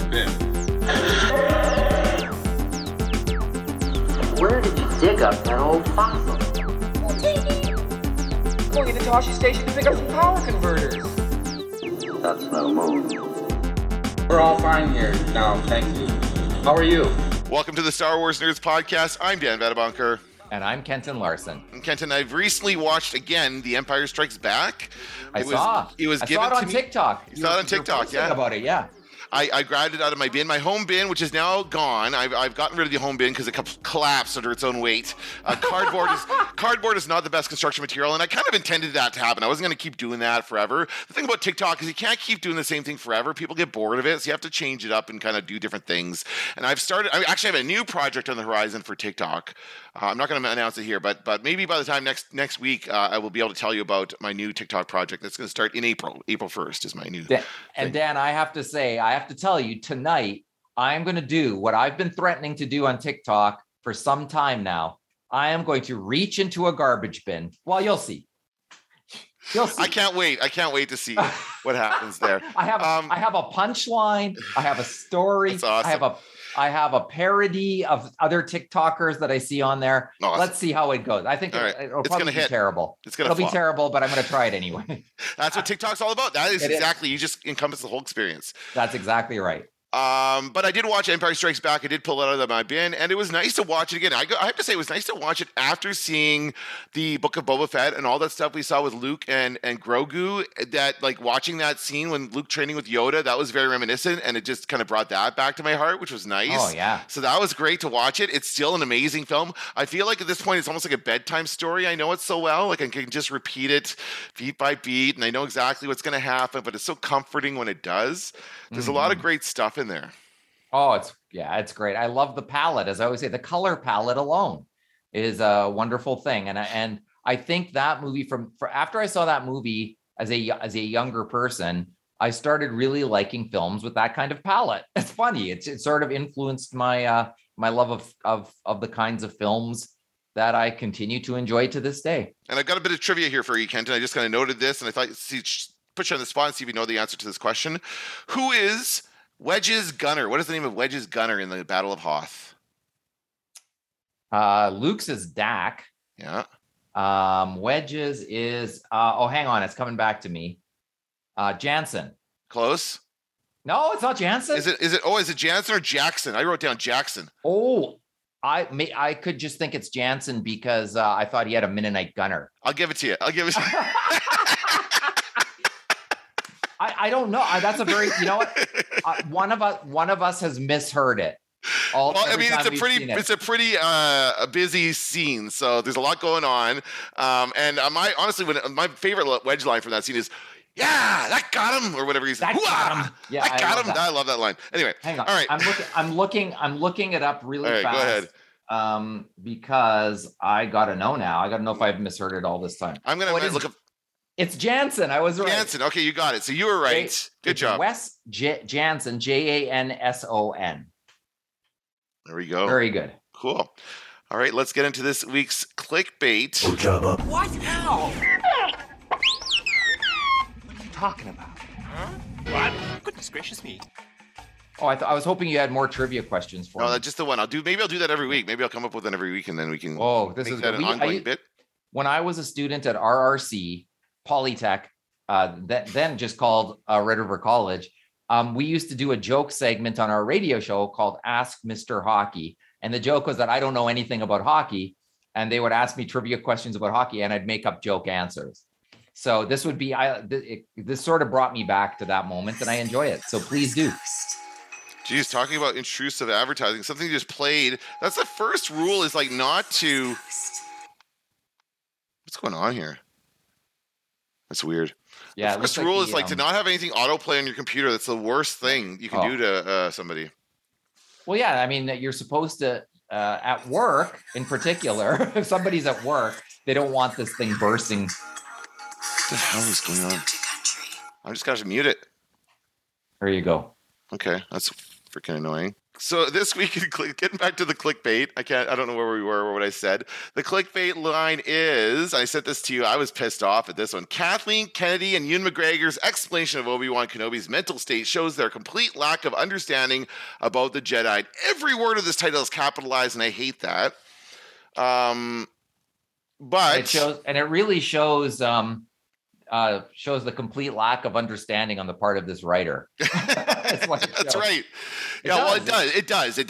have been. Where did you dig up that old fossil? Going to Tosche Station to pick up some power converters. That's no move. We're all fine here. No, thank you. How are you? Welcome to the Star Wars Nerds Podcast. I'm Dan Vatabunker. And I'm Kenton Larson. And Kenton, I've recently watched again The Empire Strikes Back. I saw it on TikTok. You saw it on TikTok, yeah. About it, yeah. I grabbed it out of my bin, my home bin, which is now gone. I've gotten rid of the home bin because it collapsed under its own weight. Cardboard is not the best construction material, and I kind of intended that to happen. I wasn't going to keep doing that forever. The thing about TikTok is you can't keep doing the same thing forever. People get bored of it, so you have to change it up and kind of do different things. And I actually have a new project on the horizon for TikTok. I'm not going to announce it here, but maybe by the time next week, I will be able to tell you about my new TikTok project that's going to start in April. April 1st is my new thing. And Dan, I have to tell you, tonight, I'm going to do what I've been threatening to do on TikTok for some time now. I am going to reach into a garbage bin. Well, you'll see. I can't wait to see what happens there. I have a punchline. I have a story. That's awesome. I have a parody of other TikTokers that I see on there. Awesome. Let's see how it goes. I think it'll probably be terrible. It'll be terrible, but I'm going to try it anyway. That's what TikTok's all about. That is exactly. You just encompass the whole experience. That's exactly right. But I did watch Empire Strikes Back. I did pull it out of my bin, and it was nice to watch it again. I have to say, it was nice to watch it after seeing the Book of Boba Fett and all that stuff we saw with Luke and Grogu. That, like, watching that scene when Luke training with Yoda, that was very reminiscent, and it just kind of brought that back to my heart, which was nice. Oh, yeah. So that was great to watch it. It's still an amazing film. I feel like at this point, it's almost like a bedtime story. I know it so well. Like, I can just repeat it beat by beat, and I know exactly what's going to happen, but it's so comforting when it does. There's a lot of great stuff in there. Oh, it's great. I love the palette. As I always say, the color palette alone is a wonderful thing. And I think that movie after I saw that movie as a younger person, I started really liking films with that kind of palette. It's funny. It sort of influenced my my love of the kinds of films that I continue to enjoy to this day. And I've got a bit of trivia here for you, Kenton. I just kind of noted this, and I thought, put you on the spot and see if you know the answer to this question. Who is Wedge's gunner? What is the name of Wedge's gunner in the Battle of Hoth? Luke's is Dak. Yeah. Wedge's is hang on, it's coming back to me. Janson. Close. No, it's not Janson. Is it Janson or Jackson? I wrote down Jackson. Oh, I could just think it's Janson because I thought he had a Mennonite gunner. I'll give it to you. I don't know. That's a very, you know what? One of us has misheard it. It's a pretty busy scene, so there's a lot going on. My favorite Wedge line from that scene is, "Yeah, that got him," or whatever he's. That got him. Yeah, that got him. That. I love that line. Anyway, hang on. All right, I'm looking it up really fast. Go ahead. Because I gotta know now. I gotta know if I've misheard it all this time. I'm gonna look up. It's Janson. I was right. Janson. Okay, you got it. So you were right. Good job. Wes Janson, Janson. There we go. Very good. Cool. All right, let's get into this week's clickbait. What? Ow! What are you talking about? Huh? What? Goodness gracious me. Oh, I was hoping you had more trivia questions for me. No, that's just the one. Maybe I'll do that every week. Maybe I'll come up with one every week, and then we can make that an ongoing bit. When I was a student at RRC, Polytech, then just called Red River College. We used to do a joke segment on our radio show called Ask Mr. Hockey. And the joke was that I don't know anything about hockey. And they would ask me trivia questions about hockey, and I'd make up joke answers. So this would be, this sort of brought me back to that moment, and I enjoy it. So please do. Geez, talking about intrusive advertising, something you just played. That's the first rule is like not to. What's going on here? That's weird. Yeah, the first rule is like to not have anything autoplay on your computer. That's the worst thing you can do to somebody. Well, yeah, I mean, you're supposed to, at work in particular, if somebody's at work, they don't want this thing bursting. What the hell is going on? I'm just going to mute it. There you go. Okay, that's freaking annoying. So this week, getting back to the clickbait, I don't know where we were or what I said. The clickbait line is, I sent this to you, I was pissed off at this one. Kathleen Kennedy and Ewan McGregor's explanation of Obi-Wan Kenobi's mental state shows their complete lack of understanding about the Jedi. Every word of this title is capitalized, and I hate that. But it shows, and it really shows, shows the complete lack of understanding on the part of this writer. That's right. Yeah, well, it does. In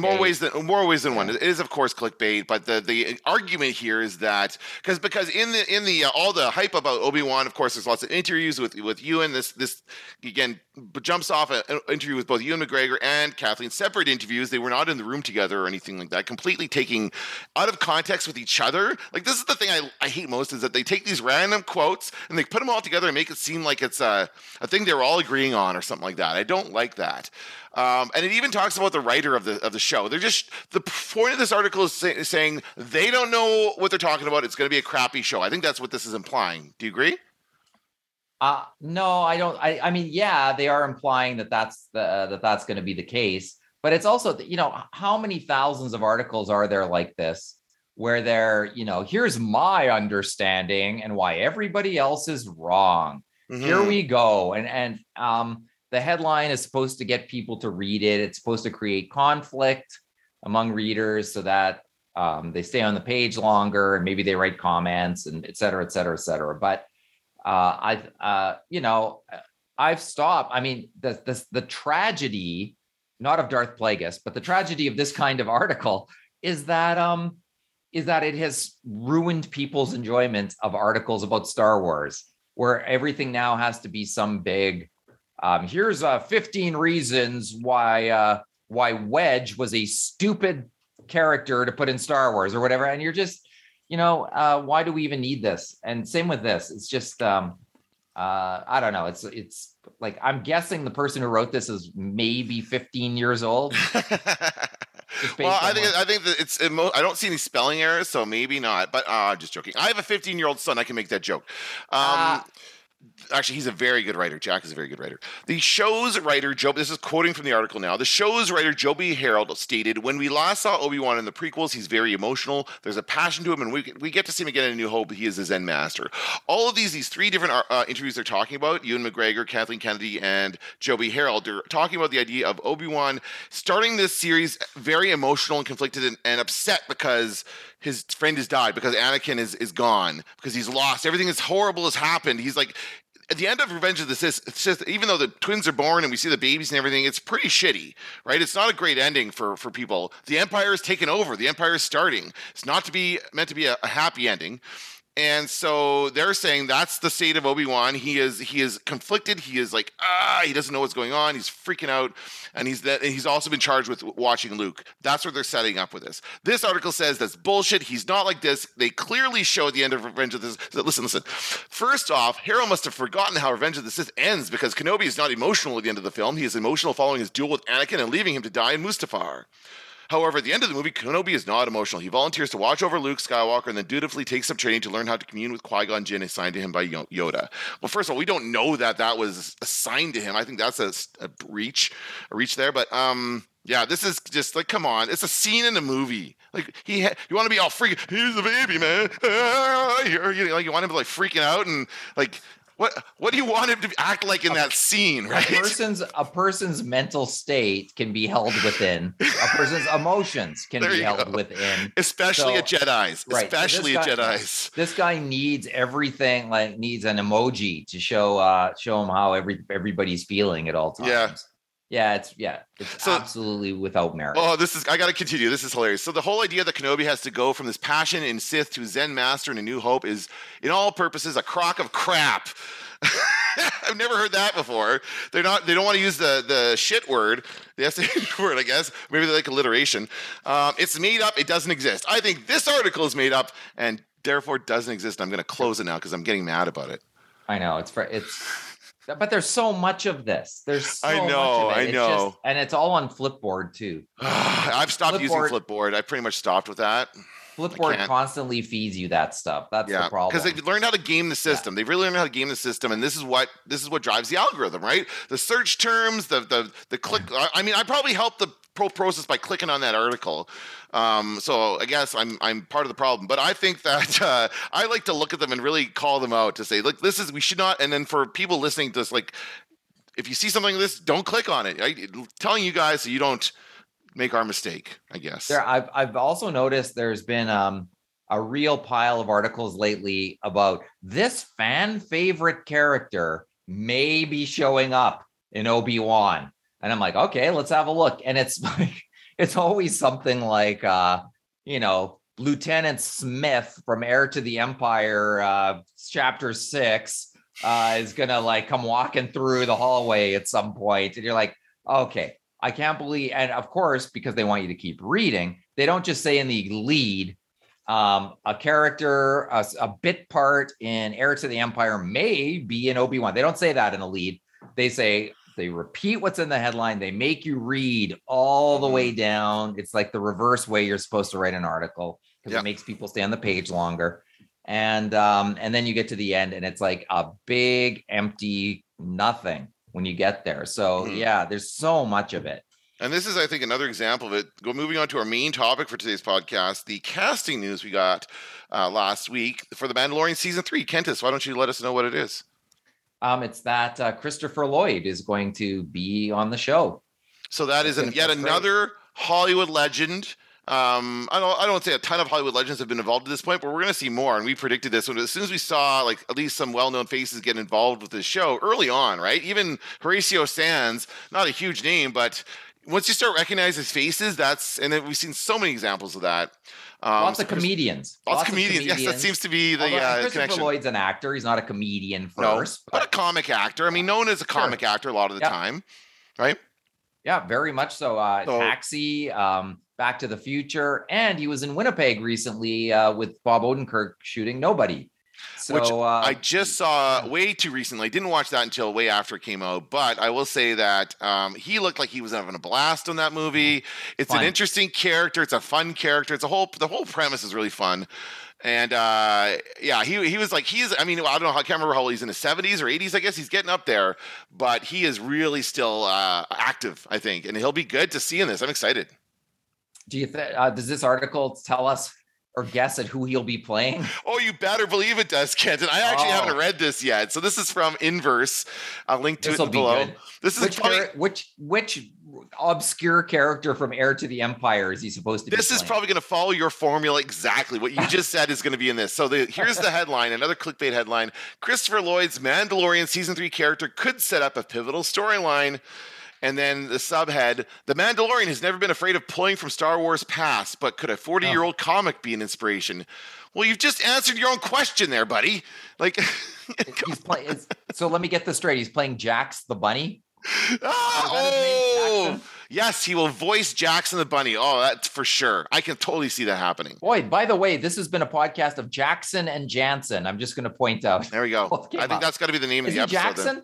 more ways than one. It is, of course, clickbait. But the argument here is that because in the all the hype about Obi-Wan, of course, there's lots of interviews with Ewan. This again jumps off an interview with both Ewan McGregor and Kathleen, separate interviews. They were not in the room together or anything like that. Completely taking out of context with each other. Like, this is the thing I hate most, is that they take these random quotes and they put them all together and make it seem like it's a thing they were all agreeing on or something like that. I don't like that. And it even talks about the writer of the show. They're just, the point of this article is saying they don't know what they're talking about. It's going to be a crappy show. I think that's what this is implying. Do you agree? No, I don't. I mean, yeah, they are implying that that's going to be the case, but it's also, you know, how many thousands of articles are there like this, where they're, you know, here's my understanding and why everybody else is wrong. Mm-hmm. Here we go. And the headline is supposed to get people to read it. It's supposed to create conflict among readers so that they stay on the page longer and maybe they write comments and et cetera, et cetera, et cetera. But I've stopped. I mean, the tragedy, not of Darth Plagueis, but the tragedy of this kind of article is that it has ruined people's enjoyment of articles about Star Wars, where everything now has to be some big, here's 15 reasons why Wedge was a stupid character to put in Star Wars or whatever. And you're just, you know, why do we even need this? And same with this. It's just, I don't know. It's like, I'm guessing the person who wrote this is maybe 15 years old. Well, I think that I don't see any spelling errors, so maybe not. But I'm just joking. I have a 15-year-old son. I can make that joke. Actually, he's a very good writer. Jack is a very good writer. The show's writer, this is quoting from the article now. The show's writer, Joby Harold, stated, "When we last saw Obi-Wan in the prequels, he's very emotional. There's a passion to him, and we get to see him again in A New Hope. He is a Zen master." All of these three different interviews they're talking about, Ewan McGregor, Kathleen Kennedy, and Joby Harold, are talking about the idea of Obi-Wan starting this series very emotional and conflicted and upset because his friend has died, because Anakin is gone, because he's lost. Everything is horrible has happened. He's like, at the end of Revenge of the Sith, even though the twins are born and we see the babies and everything, it's pretty shitty, right? It's not a great ending for people. The Empire is taken over. The Empire is starting. It's not meant to be a happy ending. And so they're saying that's the state of Obi-Wan. He is conflicted. He is like, he doesn't know what's going on. He's freaking out. And he's also been charged with watching Luke. That's what they're setting up with this. This article says that's bullshit. He's not like this. They clearly show at the end of Revenge of the Sith. Listen. First off, Harold must have forgotten how Revenge of the Sith ends, because Kenobi is not emotional at the end of the film. He is emotional following his duel with Anakin and leaving him to die in Mustafar. However, at the end of the movie, Kenobi is not emotional. He volunteers to watch over Luke Skywalker and then dutifully takes up training to learn how to commune with Qui-Gon Jinn, assigned to him by Yoda. Well, first of all, we don't know that was assigned to him. I think that's a reach there. But yeah, this is just like, come on. It's a scene in a movie. Like, you want to be all freaking, here's the baby, man. You want him like freaking out and like, what do you want him to act like in that scene, right? A person's mental state can be held within. A person's emotions can be held within. Especially a Jedi's. Right. Especially a Jedi's. This guy needs everything, like needs an emoji to show him how everybody's feeling at all times. Yeah. Yeah, it's absolutely without merit. Oh, I got to continue. This is hilarious. So the whole idea that Kenobi has to go from this passion in Sith to Zen master in A New Hope is, in all purposes, a crock of crap. I've never heard that before. They don't want to use the shit word, the SH word, I guess. Maybe they like alliteration. It's made up. It doesn't exist. I think this article is made up and therefore doesn't exist. I'm going to close it now because I'm getting mad about it. I know. But there's so much of this. I know. It's just, and it's all on Flipboard too. I've stopped using Flipboard. I pretty much stopped with that. Flipboard constantly feeds you that stuff. That's the problem. Because they've learned how to game the system. They've really learned how to game the system, and this is what drives the algorithm, right? The search terms, the click. I mean, I probably helped the process by clicking on that article. So I guess I'm part of the problem, but I think that I like to look at them and really call them out to say, look, this is, we should not. And then for people listening to this, like, if you see something like this, don't click on it. I'm telling you guys so you don't make our mistake, I guess. I've also noticed there's been a real pile of articles lately about this fan favorite character may be showing up in Obi-Wan. And I'm like, okay, let's have a look. And it's like, it's always something like, Lieutenant Smith from Heir to the Empire, chapter 6, is going to like come walking through the hallway at some point. And you're like, okay, I can't believe. And of course, because they want you to keep reading, they don't just say in the lead, a character, a bit part in Heir to the Empire may be in Obi-Wan. They don't say that in the lead. They say, they repeat what's in the headline. They make you read all the way down. It's like the reverse way you're supposed to write an article, because it makes people stay on the page longer. And then you get to the end and it's like a big empty nothing when you get there. So there's so much of it. And this is, I think, another example of it. Moving on to our main topic for today's podcast, the casting news we got last week for The Mandalorian Season 3. Kentis, why don't you let us know what it is? It's that Christopher Lloyd is going to be on the show. So that is yet another Hollywood legend. I don't say a ton of Hollywood legends have been involved at this point, but we're going to see more. And we predicted this. As soon as we saw, like, at least some well-known faces get involved with this show early on, right? Even Horatio Sands, not a huge name, but once you start recognizing his faces, and then we've seen so many examples of that. Lots of comedians. Yes, that seems to be the Christopher connection. Lloyd's an actor. He's not a comedian first. No, but a comic actor. I mean, known as a comic actor a lot of the time, right? Yeah, very much so. Taxi, Back to the Future. And he was in Winnipeg recently with Bob Odenkirk shooting Nobody. So, which I just saw way too recently. Didn't watch that until way after it came out. But I will say that he looked like he was having a blast on that movie. It's fun. An interesting character. It's a fun character. The whole premise is really fun. And he was like, I can't remember how old he's, in his 70s or 80s, I guess. He's getting up there, but he is really still active, I think. And he'll be good to see in this. I'm excited. Do you does this article tell us or guess at who he'll be playing? Oh, you better believe it does, Kenton. I actually haven't read this yet. So this is from Inverse. I'll link to it below. Good. This is which obscure character from Heir to the Empire is he supposed to be? This is probably going to follow your formula exactly. What you just said is going to be in this. So here's the headline, another clickbait headline. Christopher Lloyd's Mandalorian Season 3 character could set up a pivotal storyline. And then the subhead, the Mandalorian has never been afraid of pulling from Star Wars past, but could a 40-year-old comic be an inspiration? Well, you've just answered your own question there, buddy. Like, so let me get this straight. He's playing Jax the Bunny. Yes, he will voice Jackson the Bunny. Oh, that's for sure. I can totally see that happening. Boy, by the way, this has been a podcast of Jackson and Janson. I'm just going to point out. There we go. I think that's got to be the name of the episode. Jackson? Then.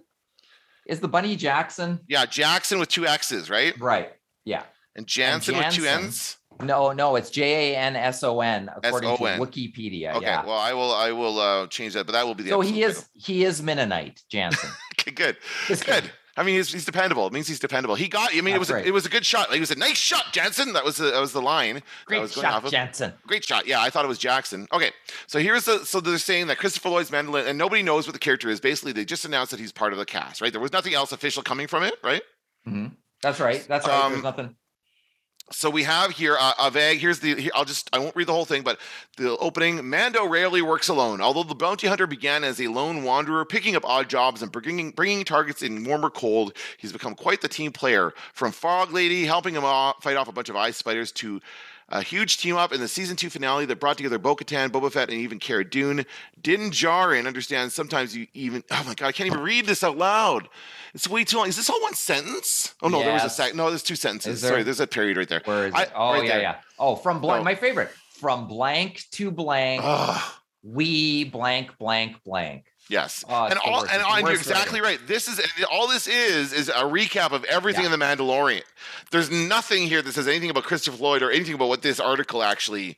Is the bunny Jackson? Yeah, Jackson with two X's, right? Right. Yeah. And Janson with two N's? No, it's Janson, according S-O-N. To Wikipedia. Okay, well, I will change that, but that will be the episode. So he is Mennonite, Janson. Okay, good. It's good. I mean, he's dependable. It means he's dependable. He got. I mean, it was a good shot. Like, it was a nice shot, Janson. That was the line. Great shot, Janson. Great shot. Yeah, I thought it was Jackson. Okay, so so they're saying that Christopher Lloyd's Mandalorian, and nobody knows what the character is. Basically, they just announced that he's part of the cast. Right? There was nothing else official coming from it. Right? Mm-hmm. That's right. That's right. There's nothing. So we have here a vague. I won't read the whole thing, but the opening. Mando rarely works alone. Although the bounty hunter began as a lone wanderer, picking up odd jobs and bringing targets in warmer cold, he's become quite the team player. From Fog Lady helping him fight off a bunch of ice spiders to a huge team up in the season 2 finale that brought together Bo-Katan, Boba Fett, and even Cara Dune. Din Djarin understands sometimes you even... Oh, my God, I can't even read this out loud. It's way too long. Is this all one sentence? Oh, no, yes. There was a second. No, there's two sentences. Sorry, there's a period right there. Where is it? Yeah. Oh, from blank. Oh. My favorite. From blank to blank. We blank, blank, blank. Yes. And you're exactly right. This is a recap of everything in The Mandalorian. There's nothing here that says anything about Christopher Lloyd or anything about what this article actually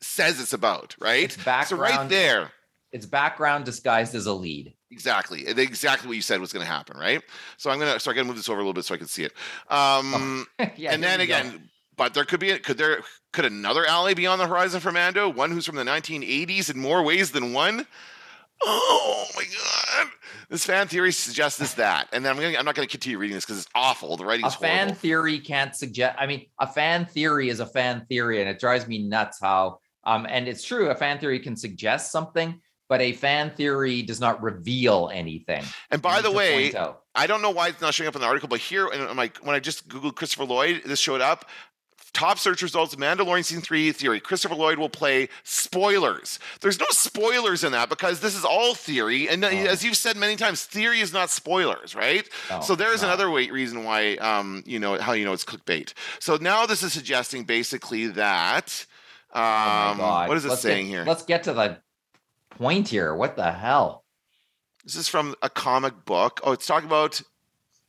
says it's about, right? It's right there. It's background disguised as a lead. Exactly. Exactly what you said was going to happen, right? So I'm going to, so I got to move this over a little bit so I can see it. Yeah, and then again, but there could be, could another ally be on the horizon for Mando? One who's from the 1980s in more ways than one? Oh my God. This fan theory suggests this, that. And then I'm not going to continue reading this because it's awful. The writing's horrible. A fan theory can't suggest, I mean, a fan theory is a fan theory, and it drives me nuts how, and it's true, a fan theory can suggest something, but a fan theory does not reveal anything. And by the way, I don't know why it's not showing up in the article, but here, and when I just Googled Christopher Lloyd, this showed up. Top search results, Mandalorian Season 3 theory. Christopher Lloyd will play spoilers. There's no spoilers in that because this is all theory. And as you've said many times, theory is not spoilers, right? So there's another reason why, you know, how you know it's clickbait. So now this is suggesting basically that, what is it saying here? Let's get to the point here. What the hell? This is from a comic book. Oh, it's talking about...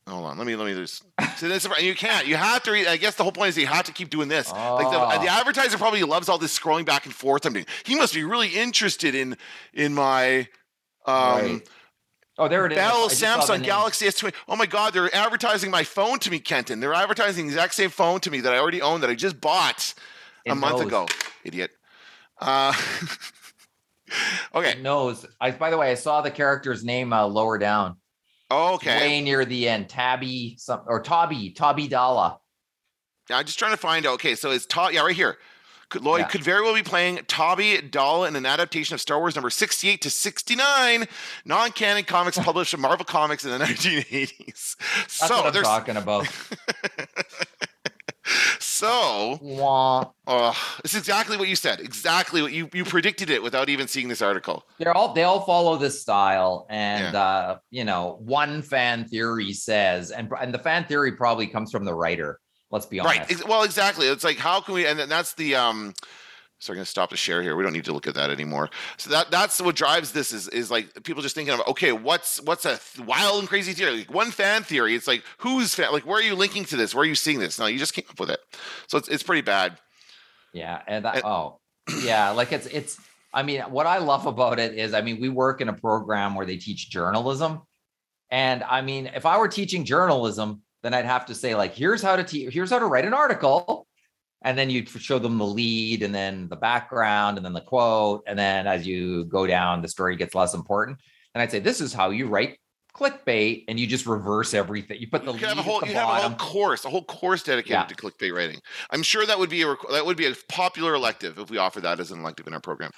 Hold on, let me just. So this, you can't. You have to read. I guess the whole point is you have to keep doing this. Oh. Like the advertiser probably loves all this scrolling back and forth. I mean, he must be really interested in my. Right. Oh, there it Bell, is. Bell, Samsung, Galaxy S20. Oh my God, they're advertising my phone to me, Kenton. They're advertising the exact same phone to me that I already own that I just bought a month ago. Idiot. Okay. It knows. By the way, I saw the character's name lower down. Okay. Way near the end. Toby Dala. Now I'm just trying to find out. Okay, so it's Toby. Yeah, right here. Lloyd could very well be playing Toby Dala in an adaptation of Star Wars number 68 to 69, non-canon comics published in Marvel Comics in the 1980s. That's what I'm talking about. So, it's exactly what you said. Exactly what you predicted it without even seeing this article. They all follow this style, and you know, one fan theory says, and the fan theory probably comes from the writer. Let's be honest. Right. Well, exactly. It's like, how can we? And that's the. So we're going to stop the share here. We don't need to look at that anymore. So that's what drives this is like people just thinking of, okay, what's a wild and crazy theory? Like one fan theory. It's like, like, where are you linking to this? Where are you seeing this? No, you just came up with it. So it's pretty bad. Yeah. And like it's, I mean, what I love about it is, I mean, we work in a program where they teach journalism. And I mean, if I were teaching journalism, then I'd have to say like, here's how to write an article. And then you show them the lead and then the background and then the quote. And then as you go down, the story gets less important. And I'd say, this is how you write clickbait, and you just reverse everything. You put the lead at the bottom. You have a whole course dedicated to clickbait writing. I'm sure that would be a popular elective if we offer that as an elective in our program.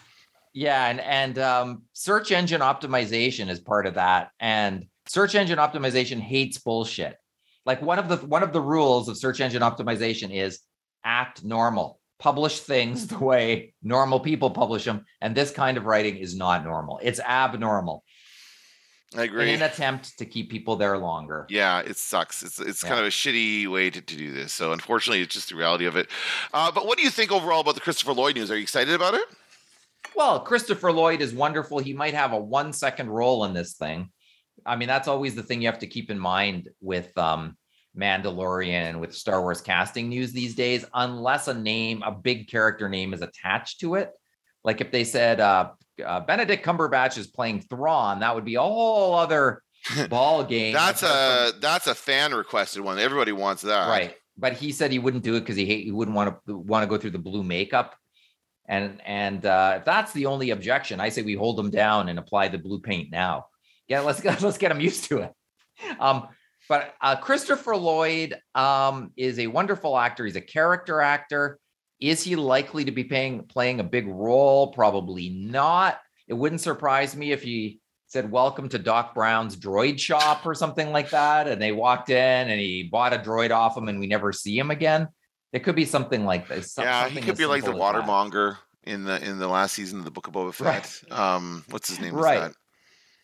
Yeah. And search engine optimization is part of that. And search engine optimization hates bullshit. Like one of the rules of search engine optimization is, act normal, publish things the way normal people publish them. And this kind of writing is not normal. It's abnormal. I agree. In an attempt to keep people there longer. Yeah, it sucks. It's kind of a shitty way to do this. So unfortunately, it's just the reality of it. But what do you think overall about the Christopher Lloyd news? Are you excited about it? Well, Christopher Lloyd is wonderful. He might have a 1-second role in this thing. I mean, that's always the thing you have to keep in mind with, Mandalorian and with Star Wars casting news these days, unless a big character name is attached to it. Like if they said Benedict Cumberbatch is playing Thrawn, that would be a whole other ball game. that's a fan requested one. Everybody wants that, right? But he said he wouldn't do it because he wouldn't want to go through the blue makeup. And if that's the only objection, I say we hold him down and apply the blue paint now. Yeah, let's get him used to it. But Christopher Lloyd is a wonderful actor. He's a character actor. Is he likely to be playing a big role? Probably not. It wouldn't surprise me if he said, welcome to Doc Brown's droid shop or something like that. And they walked in and he bought a droid off him and we never see him again. It could be something like this. Yeah, he could be like the watermonger in the last season of the Book of Boba Fett. Right. What's his name? Right.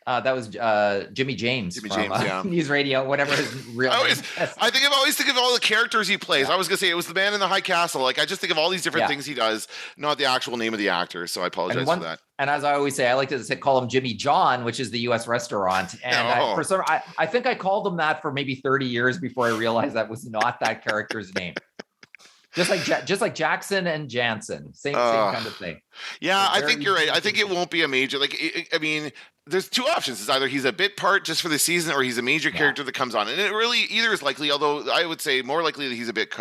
That was Jimmy James. News Radio, whatever his real name is. I always think of all the characters he plays. Yeah. I was going to say it was the man in the high castle. Like I just think of all these different things he does, not the actual name of the actor. So I apologize for that. And as I always say, I like to call him Jimmy John, which is the U.S. restaurant. And I think I called him that for maybe 30 years before I realized that was not that character's name. Just like Jackson and Janson, same kind of thing. Yeah, I think you're right. I think it won't be a major. There's two options. It's either he's a bit part just for the season, or he's a major character that comes on, and it really either is likely. Although I would say more likely that he's a bit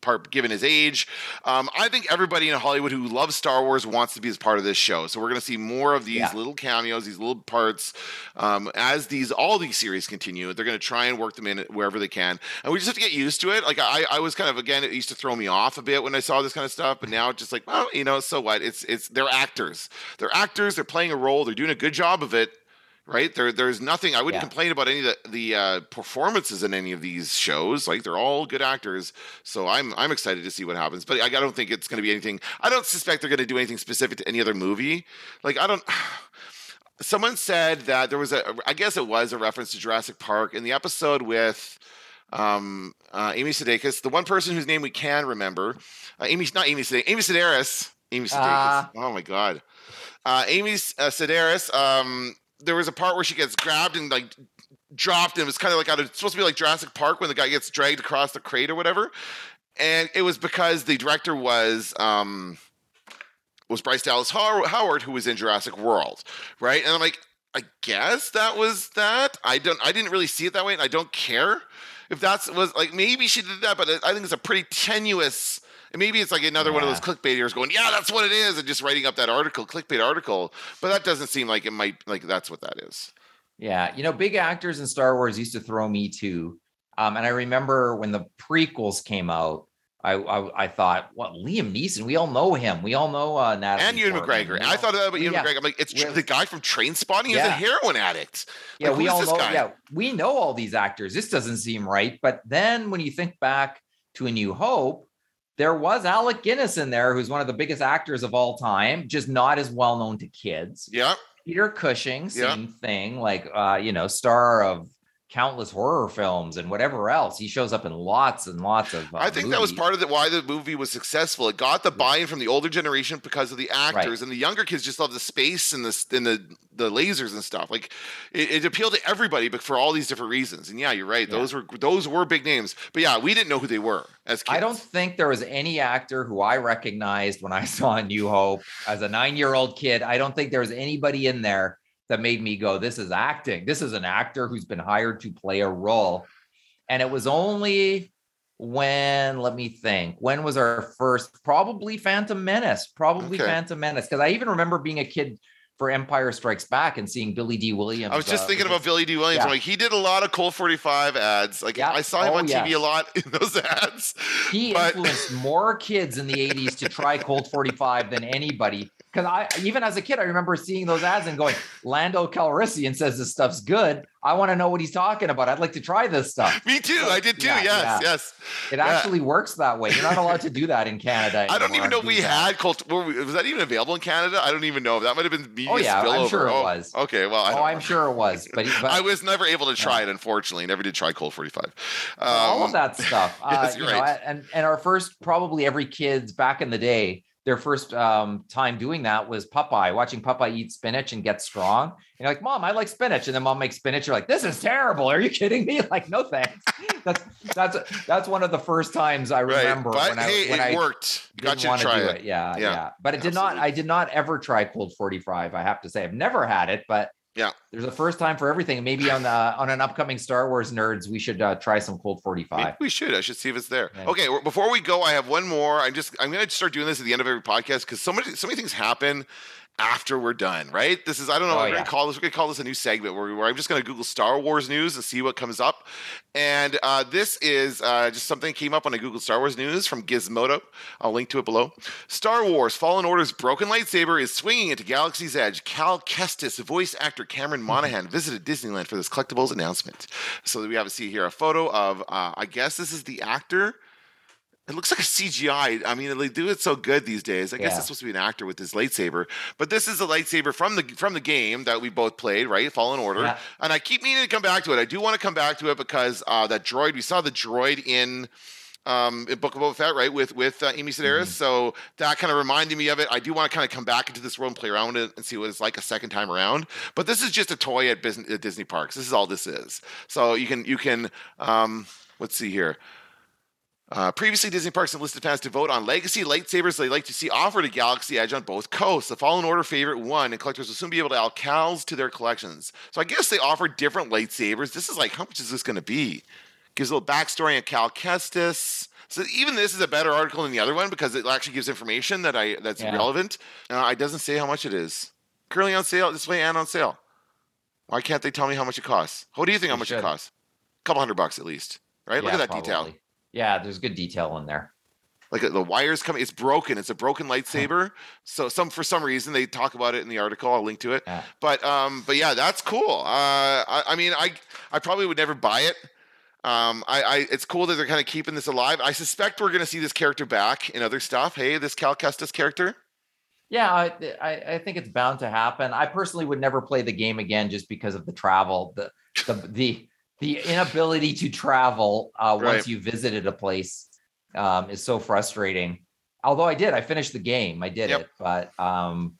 part given his age. I think everybody in Hollywood who loves Star Wars wants to be as part of this show. So we're going to see more of these little cameos, these little parts, as all these series continue. They're going to try and work them in wherever they can. And we just have to get used to it. Like I was kind of, again, it used to throw me off a bit when I saw this kind of stuff, but now it's just like, well, so what? It's they're actors. They're actors. They're playing a role. They're doing a good job of it. Right? There's nothing. I wouldn't complain about any of the performances in any of these shows. Like, they're all good actors. So I'm excited to see what happens. But I don't think it's going to be anything. I don't suspect they're going to do anything specific to any other movie. Like, I don't. Someone said that there was I guess it was a reference to Jurassic Park in the episode with Amy Sedaris, the one person whose name we can remember. Amy Sedaris. Amy Sedaris. Oh my God. Amy Sedaris. There was a part where she gets grabbed and like dropped, and it was kind of like it's supposed to be like Jurassic Park when the guy gets dragged across the crate or whatever. And it was because the director was Bryce Dallas Howard, who was in Jurassic World, right? And I'm like, I guess that was that. I didn't really see it that way, and I don't care if was like, maybe she did that, but I think it's a pretty tenuous. And maybe it's like another one of those clickbaiters going, yeah, that's what it is, and just writing up that clickbait article. But that doesn't seem like it might, like that's what that is. Yeah. Big actors in Star Wars used to throw me too. And I remember when the prequels came out, I thought, well, Liam Neeson, we all know him. We all know Natalie and Ewan McGregor. And I thought about Ewan McGregor. I'm like, it's the guy from Trainspotting. He's a heroin addict. Like, we all know. Yeah, we know all these actors. This doesn't seem right. But then when you think back to A New Hope, there was Alec Guinness in there, who's one of the biggest actors of all time, just not as well known to kids. Yeah. Peter Cushing, same thing, like, star of countless horror films and whatever else. He shows up in lots and lots of I think movies. That was part of why the movie was successful. It got the buy-in from the older generation because of the actors, and the younger kids just love the space and the lasers and stuff. Like, it appealed to everybody, but for all these different reasons. And yeah, you're right. Yeah. Those were big names. But yeah, we didn't know who they were. I don't think there was any actor who I recognized when I saw A New Hope as a 9-year-old kid. I don't think there was anybody in there that made me go, this is acting. This is an actor who's been hired to play a role. And it was only when was our first, probably Phantom Menace, Because I even remember being a kid for Empire Strikes Back and seeing Billy Dee Williams. I was just thinking about Billy Dee Williams. Yeah. Like, he did a lot of Colt 45 ads. Like, I saw him on TV a lot in those ads. He influenced more kids in the 80s to try Colt 45 than anybody. Because even as a kid, I remember seeing those ads and going, Lando Calrissian says this stuff's good. I want to know what he's talking about. I'd like to try this stuff. Me too. So, I did too. Yes. It actually works that way. You're not allowed to do that in Canada anymore. I don't even know if we had Colt. Was that even available in Canada? I don't even know. That might have been media spillover. I'm sure it was. Okay. Well, I'm sure it was. But I was never able to try it, unfortunately. Never did try Colt 45. All of that stuff. Yes, you're right. And our first, probably every kid's back in the day, their first time doing that was Popeye, watching Popeye eat spinach and get strong. And you're like, Mom, I like spinach. And then Mom makes spinach. You're like, this is terrible. Are you kidding me? Like, no thanks. That's one of the first times I remember. Right. But it worked. Got you to try it. Yeah. But it did not. I did not ever try Colt 45. I have to say, I've never had it. But yeah, there's a first time for everything. Maybe on an upcoming Star Wars Nerds, we should try some Colt 45. Maybe we should. I should see if it's there. Yeah. Okay, before we go, I have one more. I'm going to start doing this at the end of every podcast because so many things happen after we're done, right? This is, I don't know, we're going to call this a new segment where I'm just going to Google Star Wars news and see what comes up. And this is just something that came up when I Googled Star Wars news from Gizmodo. I'll link to it below. Star Wars Fallen Order's broken lightsaber is swinging into Galaxy's Edge. Cal Kestis, voice actor Cameron Monaghan, visited Disneyland for this collectibles announcement. So we have a photo of, I guess this is the actor. It looks like a CGI. I mean, they do it so good these days. I guess it's supposed to be an actor with this lightsaber, but this is a lightsaber from the game that we both played, right? Fallen Order. Yeah. And I keep meaning to come back to it. I do want to come back to it because that droid, we saw the droid in Book of Boba Fett, right? With Amy Sedaris. Mm-hmm. So that kind of reminded me of it. I do want to kind of come back into this world and play around with it and see what it's like a second time around. But this is just a toy at Disney parks. This is all this is. So you can let's see here. Previously, Disney Parks enlisted fans to vote on legacy lightsabers they'd like to see offered at Galaxy Edge on both coasts. The Fallen Order favorite won, and collectors will soon be able to add Cal's to their collections. So I guess they offer different lightsabers. This is like, how much is this going to be? Gives a little backstory on Cal Kestis. So even this is a better article than the other one because it actually gives information that that's relevant. It doesn't say how much it is. Currently on sale, display and on sale. Why can't they tell me how much it costs? What do you think how much it costs? A couple $100 at least, right? Yeah, look at that detail. Yeah, there's good detail in there. Like the wires coming, it's broken. It's a broken lightsaber. So for some reason they talk about it in the article. I'll link to it. Yeah. But yeah, that's cool. I mean, I probably would never buy it. It's cool that they're kind of keeping this alive. I suspect we're going to see this character back in other stuff. Hey, this Cal Kestis character. Yeah, I think it's bound to happen. I personally would never play the game again just because of the travel, the inability to travel once you visited a place is so frustrating. Although I finished the game. I did it, but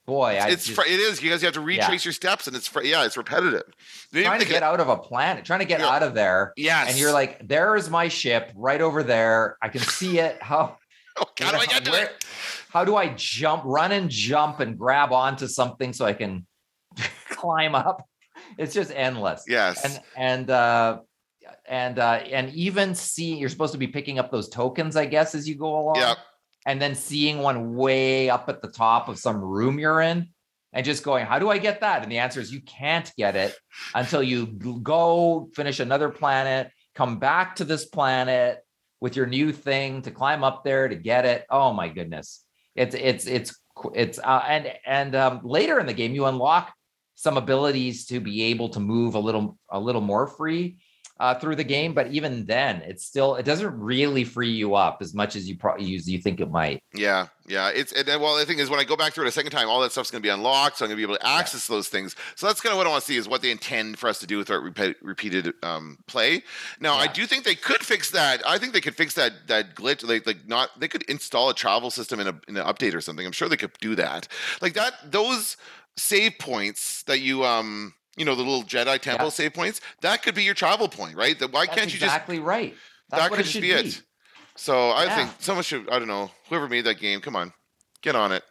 boy, it is. You guys have to retrace your steps, and it's repetitive. Trying to get out of a planet, trying to get out of there, and you're like, there is my ship right over there. I can see it. How do I get to it? How do I run and jump and grab onto something so I can climb up? It's just endless. Yes. And even seeing, you're supposed to be picking up those tokens, I guess, as you go along. Yep. And then seeing one way up at the top of some room you're in and just going, how do I get that? And the answer is you can't get it until you go finish another planet, come back to this planet with your new thing to climb up there to get it. Oh my goodness. And later in the game, you unlock some abilities to be able to move a little more free through the game, but even then, it doesn't really free you up as much as you think it might. Yeah. The thing is, when I go back through it a second time, all that stuff's going to be unlocked, so I'm going to be able to access those things. So that's kind of what I want to see is what they intend for us to do with our repeated play. Now, I do think they could fix that. I think they could fix that glitch. They could install a travel system in an update or something. I'm sure they could do that. Like that, those save points that you the little Jedi Temple save points, that could be your travel point, right? That's exactly right. That could just be it. So I think someone should, I don't know, whoever made that game, come on, get on it.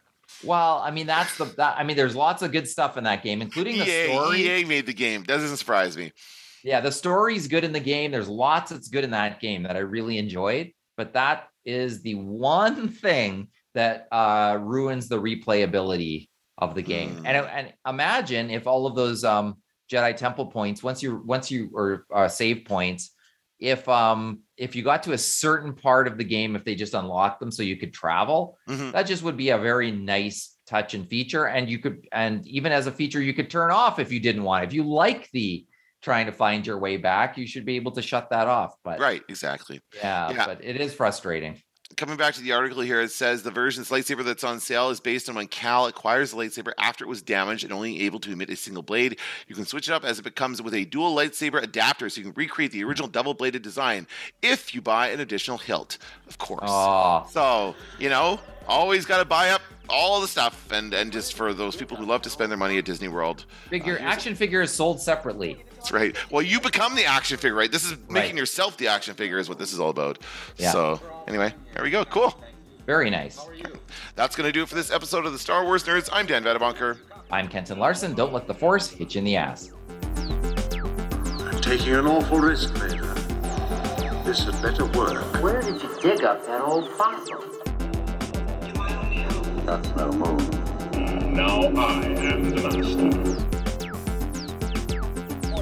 Well, I mean, there's lots of good stuff in that game, including the story. EA made the game. That doesn't surprise me. Yeah, the story's good in the game. There's lots that's good in that game that I really enjoyed, but that is the one thing that ruins the replayability of the game. And imagine if all of those Jedi Temple points, or save points, if you got to a certain part of the game, if they just unlocked them so you could travel, that just would be a very nice touch and feature. And even as a feature, you could turn off if you didn't want. If you like the trying to find your way back, you should be able to shut that off. But right, exactly. Yeah. But it is frustrating. Coming back to the article here, it says the version's lightsaber that's on sale is based on when Cal acquires the lightsaber after it was damaged and only able to emit a single blade. You can switch it up as it becomes with a dual lightsaber adapter, so you can recreate the original double-bladed design if you buy an additional hilt, of course. Aww. So, always got to buy up all the stuff, and just for those people who love to spend their money at Disney World. Action figure is sold separately. That's right. Well, you become the action figure, right? This is making yourself the action figure is what this is all about. Yeah. So anyway, there we go. Cool. Very nice. That's going to do it for this episode of the Star Wars Nerds. I'm Dan Vatabunker. I'm Kenton Larson. Don't let the Force hit you in the ass. I'm taking an awful risk, Major. This had better work. Where did you dig up that old fossil? That's no moon. Now I am the master.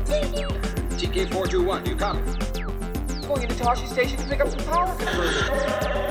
TK421, do you copy? Going into Toshi Station to pick up some power converters.